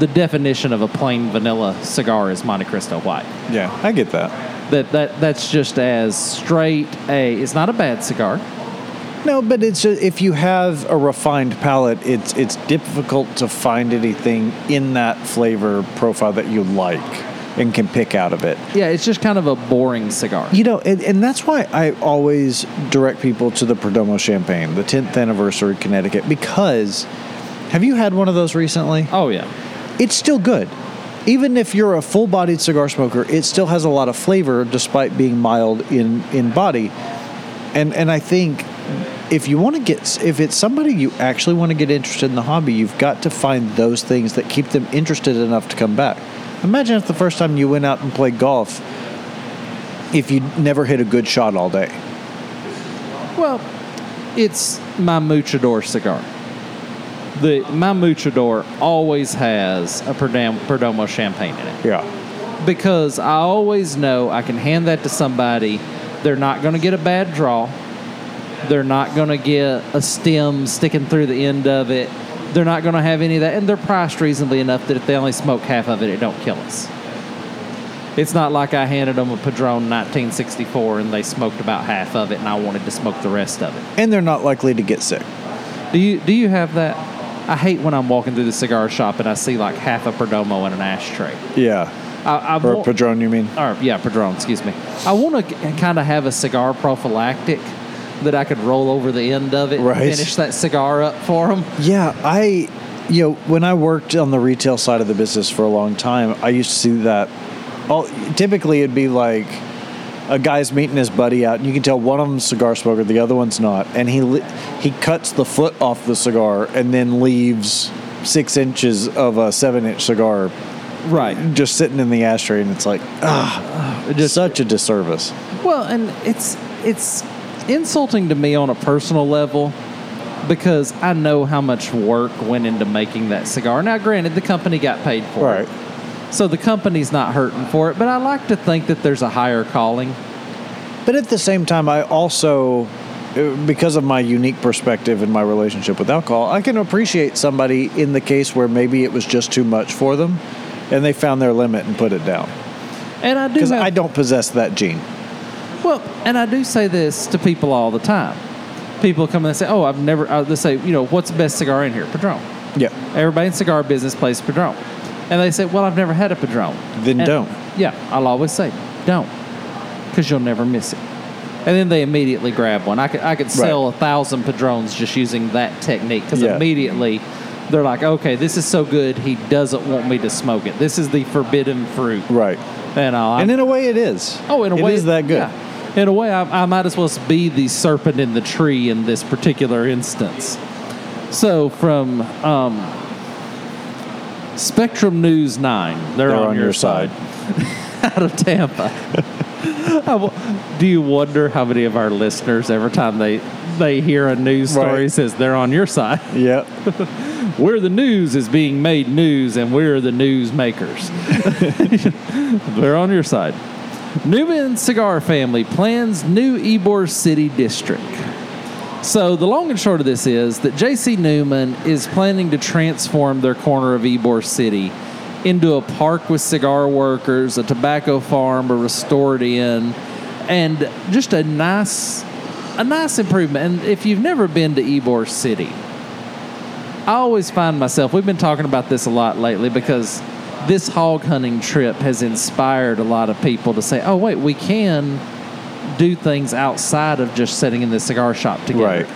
the definition of a plain vanilla cigar is Monte Cristo White. Yeah, I get that. That that that's just as straight a, it's not a bad cigar. No, but it's just, if you have a refined palate, it's it's difficult to find anything in that flavor profile that you like and can pick out of it. Yeah, it's just kind of a boring cigar. You know, and, and that's why I always direct people to the Perdomo Champagne, the tenth anniversary of Connecticut, because have you had one of those recently? Oh, yeah. It's still good. Even if you're a full-bodied cigar smoker, it still has a lot of flavor despite being mild in, in body. And and I think... If you want to get, if it's somebody you actually want to get interested in the hobby, you've got to find those things that keep them interested enough to come back. Imagine if the first time you went out and played golf, if you never hit a good shot all day. Well, it's my Muchador cigar. The my Muchador always has a Perdomo Champagne in it. Yeah. Because I always know I can hand that to somebody. They're not going to get a bad draw. They're not going to get a stem sticking through the end of it. They're not going to have any of that. And they're priced reasonably enough that if they only smoke half of it, it don't kill us. It's not like I handed them a Padron nineteen sixty-four and they smoked about half of it and I wanted to smoke the rest of it. And they're not likely to get sick. Do you do you have that? I hate when I'm walking through the cigar shop and I see like half a Perdomo in an ashtray. Yeah. I, I or want, Padron, you mean? Or, yeah, Padron, excuse me. I want to kind of have a cigar prophylactic that I could roll over the end of it, right, and finish that cigar up for them. Yeah, I, you know, when I worked on the retail side of the business for a long time, I used to see that. All, typically, it'd be like a guy's meeting his buddy out, and you can tell one of them's cigar smoker, the other one's not, and he li- he cuts the foot off the cigar and then leaves six inches of a seven-inch cigar, right, just sitting in the ashtray, and it's like, ah, oh, just such a disservice. Well, and it's it's. insulting to me on a personal level because I know how much work went into making that cigar. Now, granted, the company got paid for right. it, so the company's not hurting for it, but I like to think that there's a higher calling. But at the same time, I also, because of my unique perspective and my relationship with alcohol, I can appreciate somebody in the case where maybe it was just too much for them and they found their limit and put it down. And I do because have- I don't possess that gene. Well, and I do say this to people all the time. People come and say, oh, I've never, uh, they say, you know, what's the best cigar in here? Padron. Yeah. Everybody in cigar business plays Padron. And they say, well, I've never had a Padron. Then and don't. Yeah, I'll always say, don't, because you'll never miss it. And then they immediately grab one. I could, I could sell right. a thousand Padrons just using that technique, because yeah. immediately they're like, okay, this is so good, he doesn't want me to smoke it. This is the forbidden fruit. Right. And, uh, and in a way it is. Oh, in a it way. It is that good. Yeah. In a way, I, I might as well be the serpent in the tree in this particular instance. So, from um, Spectrum News nine, they're, they're on, on your side, side. out of Tampa. Do you wonder how many of our listeners, every time they, they hear a news story, right. says they're on your side? Yep. Where the news is being made news, and we're the news makers. They're on your side. Newman Cigar Family plans new Ybor City district. So the long and short of this is that J C. Newman is planning to transform their corner of Ybor City into a park with cigar workers, a tobacco farm, a restored inn, and just a nice, a nice improvement. And if you've never been to Ybor City, I always find myself, we've been talking about this a lot lately because this hog hunting trip has inspired a lot of people to say, oh, wait, we can do things outside of just sitting in the cigar shop together. Right.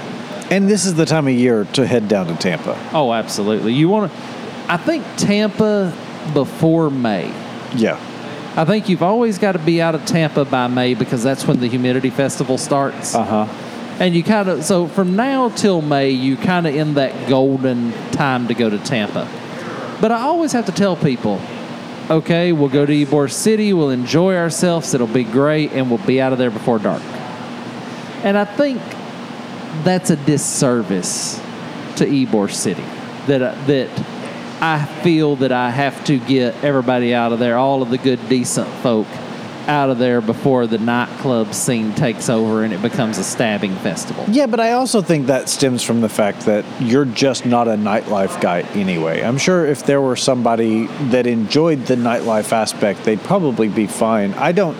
And this is the time of year to head down to Tampa. Oh, absolutely. You want to, I think Tampa before May. Yeah. I think you've always got to be out of Tampa by May because that's when the humidity festival starts. Uh-huh. And you kind of, so from now till May, you kind of in that golden time to go to Tampa. But I always have to tell people, okay, we'll go to Ybor City, we'll enjoy ourselves, it'll be great, and we'll be out of there before dark. And I think that's a disservice to Ybor City that I, that I feel that I have to get everybody out of there, all of the good, decent folk out of there before the nightclub scene takes over and it becomes a stabbing festival. Yeah, but I also think that stems from the fact that you're just not a nightlife guy anyway. I'm sure if there were somebody that enjoyed the nightlife aspect, they'd probably be fine. I don't...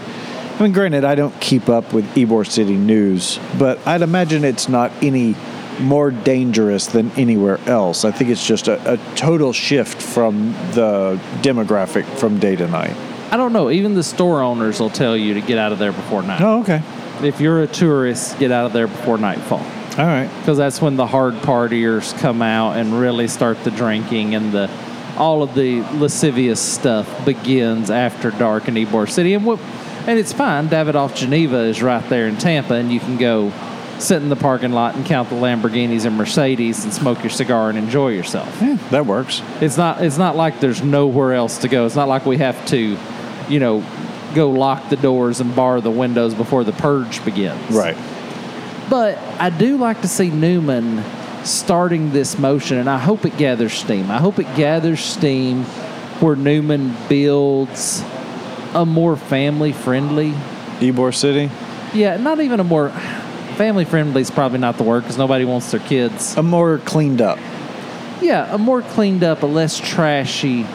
I mean, granted, I don't keep up with Ybor City news, but I'd imagine it's not any more dangerous than anywhere else. I think it's just a, a total shift from the demographic from day to night. I don't know. Even the store owners will tell you to get out of there before night. Oh, okay. If you're a tourist, get out of there before nightfall. All right. Because that's when the hard partiers come out and really start the drinking, and the all of the lascivious stuff begins after dark in Ybor City. And what? And it's fine. Davidoff Geneva is right there in Tampa, and you can go sit in the parking lot and count the Lamborghinis and Mercedes and smoke your cigar and enjoy yourself. Yeah, that works. It's not. It's not like there's nowhere else to go. It's not like we have to, you know, go lock the doors and bar the windows before the purge begins. Right. But I do like to see Newman starting this motion, and I hope it gathers steam. I hope it gathers steam where Newman builds a more family-friendly... Ybor City? Yeah, not even a more... Family-friendly is probably not the word, because nobody wants their kids. A more cleaned up. Yeah, a more cleaned up, a less trashy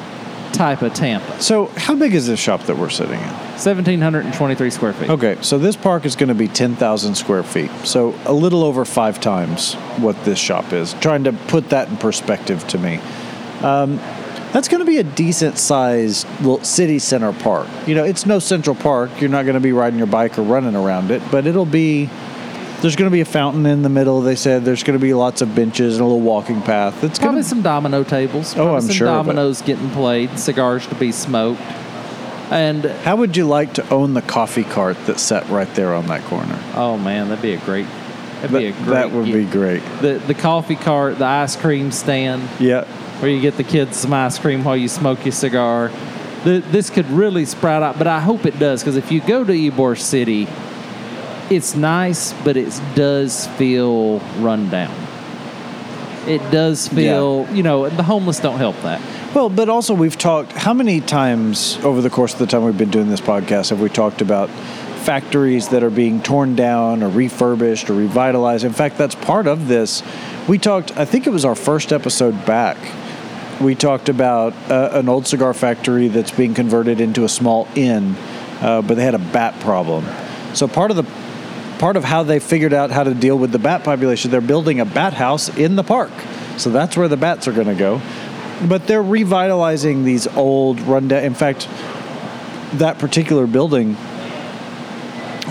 type of Tampa. So, how big is this shop that we're sitting in? one thousand seven hundred twenty-three square feet. Okay, so this park is going to be ten thousand square feet. So, a little over five times what this shop is. Trying to put that in perspective to me. Um... That's going to be a decent-sized city center park. You know, it's no Central Park. You're not going to be riding your bike or running around it, but it'll be... There's going to be a fountain in the middle, they said. There's going to be lots of benches and a little walking path. It's probably gonna... some domino tables. Oh, I'm some sure. Some dominoes getting played, cigars to be smoked. And how would you like to own the coffee cart that sat right there on that corner? Oh, man, that'd be a great... That'd that, be a great... That would get. be great. The, the coffee cart, the ice cream stand. Yeah. Where you get the kids some ice cream while you smoke your cigar. The, this could really sprout out, but I hope it does, because if you go to Ybor City, it's nice, but it does feel run down. It does feel, yeah. You know, the homeless don't help that. Well, but also we've talked, how many times over the course of the time we've been doing this podcast have we talked about factories that are being torn down or refurbished or revitalized? In fact, that's part of this. We talked, I think it was our first episode back, we talked about uh, an old cigar factory that's being converted into a small inn, uh, but they had a bat problem. So part of the part of how they figured out how to deal with the bat population, they're building a bat house in the park. So that's where the bats are going to go. But they're revitalizing these old rundown. In fact, that particular building,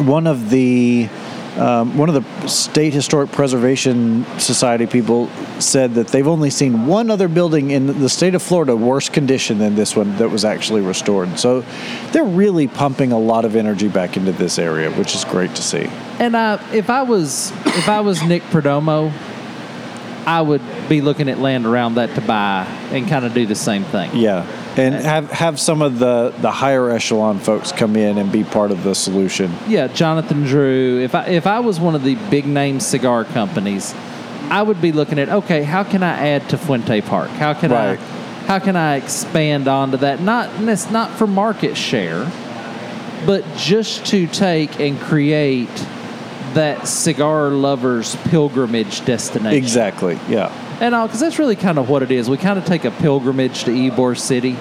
one of the um, one of the State Historic Preservation Society people said that they've only seen one other building in the state of Florida worse condition than this one that was actually restored. So they're really pumping a lot of energy back into this area, which is great to see. And uh, if I was if I was Nick Perdomo, I would be looking at land around that to buy and kind of do the same thing. Yeah. And have, have some of the, the higher echelon folks come in and be part of the solution. Yeah, Jonathan Drew. If I if I was one of the big name cigar companies, I would be looking at, okay, how can I add to Fuente Park? How can right. I how can I expand onto that? Not and it's not for market share, but just to take and create that cigar lover's pilgrimage destination. Exactly. Yeah. And all, because that's really kind of what it is. We kind of take a pilgrimage to Ybor City,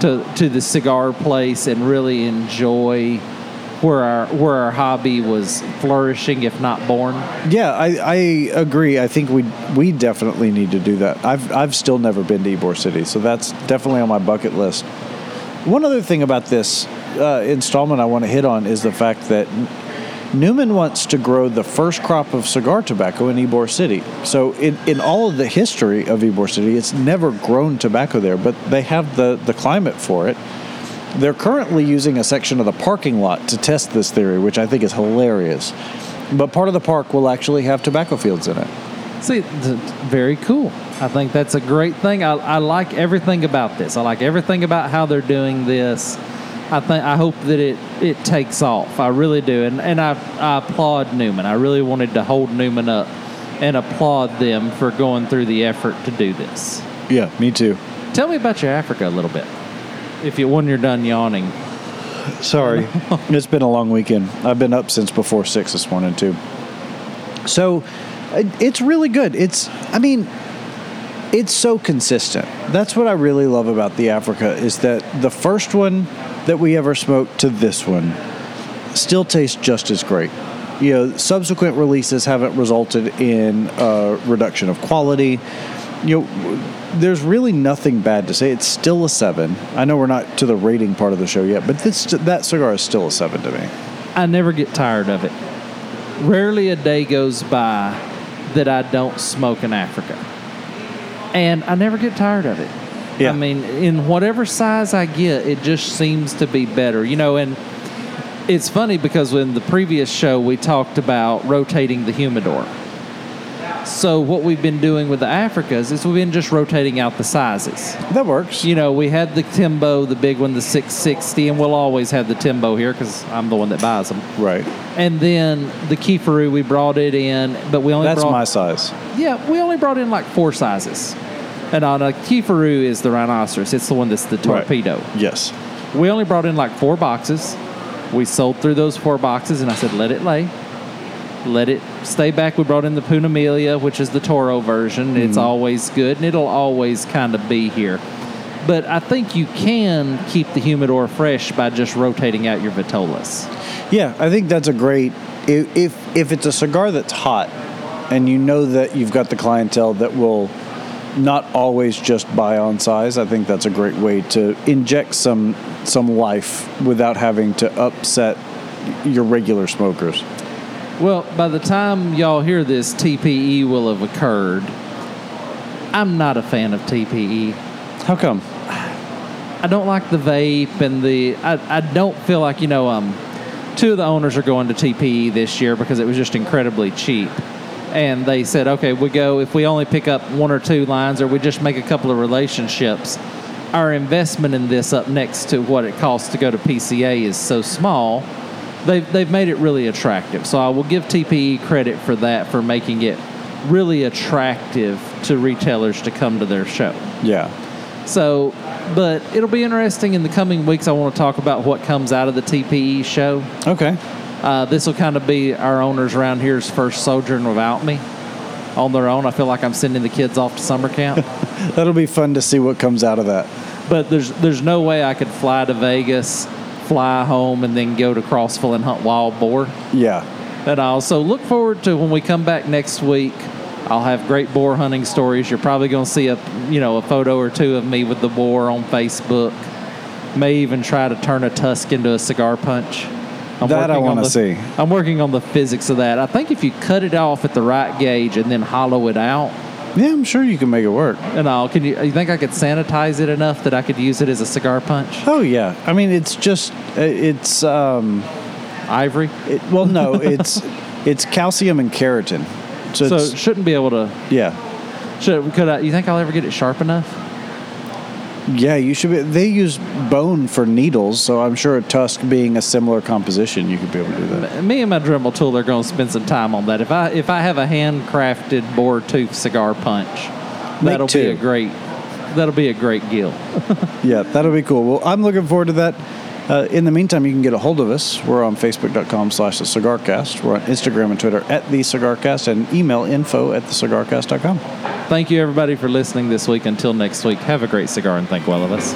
to to the cigar place, and really enjoy where our where our hobby was flourishing, if not born. Yeah, I, I agree. I think we we definitely need to do that. I've I've still never been to Ybor City, so that's definitely on my bucket list. One other thing about this uh, installment I want to hit on is the fact that Newman wants to grow the first crop of cigar tobacco in Ybor City. So in, in all of the history of Ybor City, it's never grown tobacco there, but they have the, the climate for it. They're currently using a section of the parking lot to test this theory, which I think is hilarious. But part of the park will actually have tobacco fields in it. See, very cool. I think that's a great thing. I, I like everything about this. I like everything about how they're doing this. I think I hope that it, it takes off. I really do. And and I, I applaud Newman. I really wanted to hold Newman up and applaud them for going through the effort to do this. Yeah, me too. Tell me about your Africa a little bit, if you when you're done yawning. Sorry. It's been a long weekend. I've been up since before six this morning, too. So it's really good. It's, I mean, it's so consistent. That's what I really love about the Africa, is that the first one that we ever smoked to this one still tastes just as great. You know, subsequent releases haven't resulted in a reduction of quality. You know, there's really nothing bad to say. It's still a seven. I know we're not to the rating part of the show yet, but this that cigar is still a seven to me. I never get tired of it. Rarely a day goes by that I don't smoke in Africa. And I never get tired of it. Yeah. I mean, in whatever size I get, it just seems to be better. You know, and it's funny because in the previous show, we talked about rotating the humidor. So what we've been doing with the Africas is we've been just rotating out the sizes. That works. You know, we had the Timbo, the big one, the six sixty, and we'll always have the Timbo here because I'm the one that buys them. Right. And then the Kifaru, we brought it in, but we only That's brought... That's my size. Yeah, we only brought in like four sizes. And on a Kifaru is the Rhinoceros. It's the one that's the torpedo. Right. Yes. We only brought in like four boxes. We sold through those four boxes, and I said, let it lay. Let it stay back. We brought in the Punamelia, which is the Toro version. It's mm. always good, and it'll always kind of be here. But I think you can keep the humidor fresh by just rotating out your Vitolas. Yeah, I think that's a great... If, if, if it's a cigar that's hot, and you know that you've got the clientele that will not always just buy on size, I think that's a great way to inject some some life without having to upset your regular smokers. Well, by the time y'all hear this, T P E will have occurred. I'm not a fan of T P E. How come? I don't like the vape and the... I, I don't feel like, you know, um, two of the owners are going to T P E this year because it was just incredibly cheap. And they said, okay, we go... If we only pick up one or two lines or we just make a couple of relationships, our investment in this up next to what it costs to go to P C A is so small... They've, they've made it really attractive. So I will give T P E credit for that, for making it really attractive to retailers to come to their show. Yeah. So, but it'll be interesting in the coming weeks. I want to talk about what comes out of the T P E show. Okay. Uh, this will kind of be our owners around here's first sojourn without me on their own. I feel like I'm sending the kids off to summer camp. That'll be fun to see what comes out of that. But there's there's no way I could fly to Vegas, fly home, and then go to Crossville and hunt wild boar. Yeah. And I also look forward to when we come back next week, I'll have great boar hunting stories. You're probably going to see a, you know, a photo or two of me with the boar on Facebook. May even try to turn a tusk into a cigar punch. I'm that I want to see. I'm working on the physics of that. I think if you cut it off at the right gauge and then hollow it out. Yeah, I'm sure you can make it work. And all, can you? You think I could sanitize it enough that I could use it as a cigar punch? Oh yeah, I mean it's just it's um, ivory. It, well, no, it's it's calcium and keratin, so, so it shouldn't be able to. Yeah, should could I? You think I'll ever get it sharp enough? Yeah, you should be. They use bone for needles, so I'm sure a tusk being a similar composition, you could be able to do that. Me and my Dremel tool are going to spend some time on that. If I if I have a handcrafted boar tooth cigar punch, Me that'll too. be a great that'll be a great gill. Yeah, that'll be cool. Well, I'm looking forward to that. Uh, in the meantime, you can get a hold of us. We're on Facebook.com slash The Cigarcast. We're on Instagram and Twitter at The Cigarcast, and email info at the cigarcast dot com. Thank you, everybody, for listening this week. Until next week, have a great cigar and think well of us.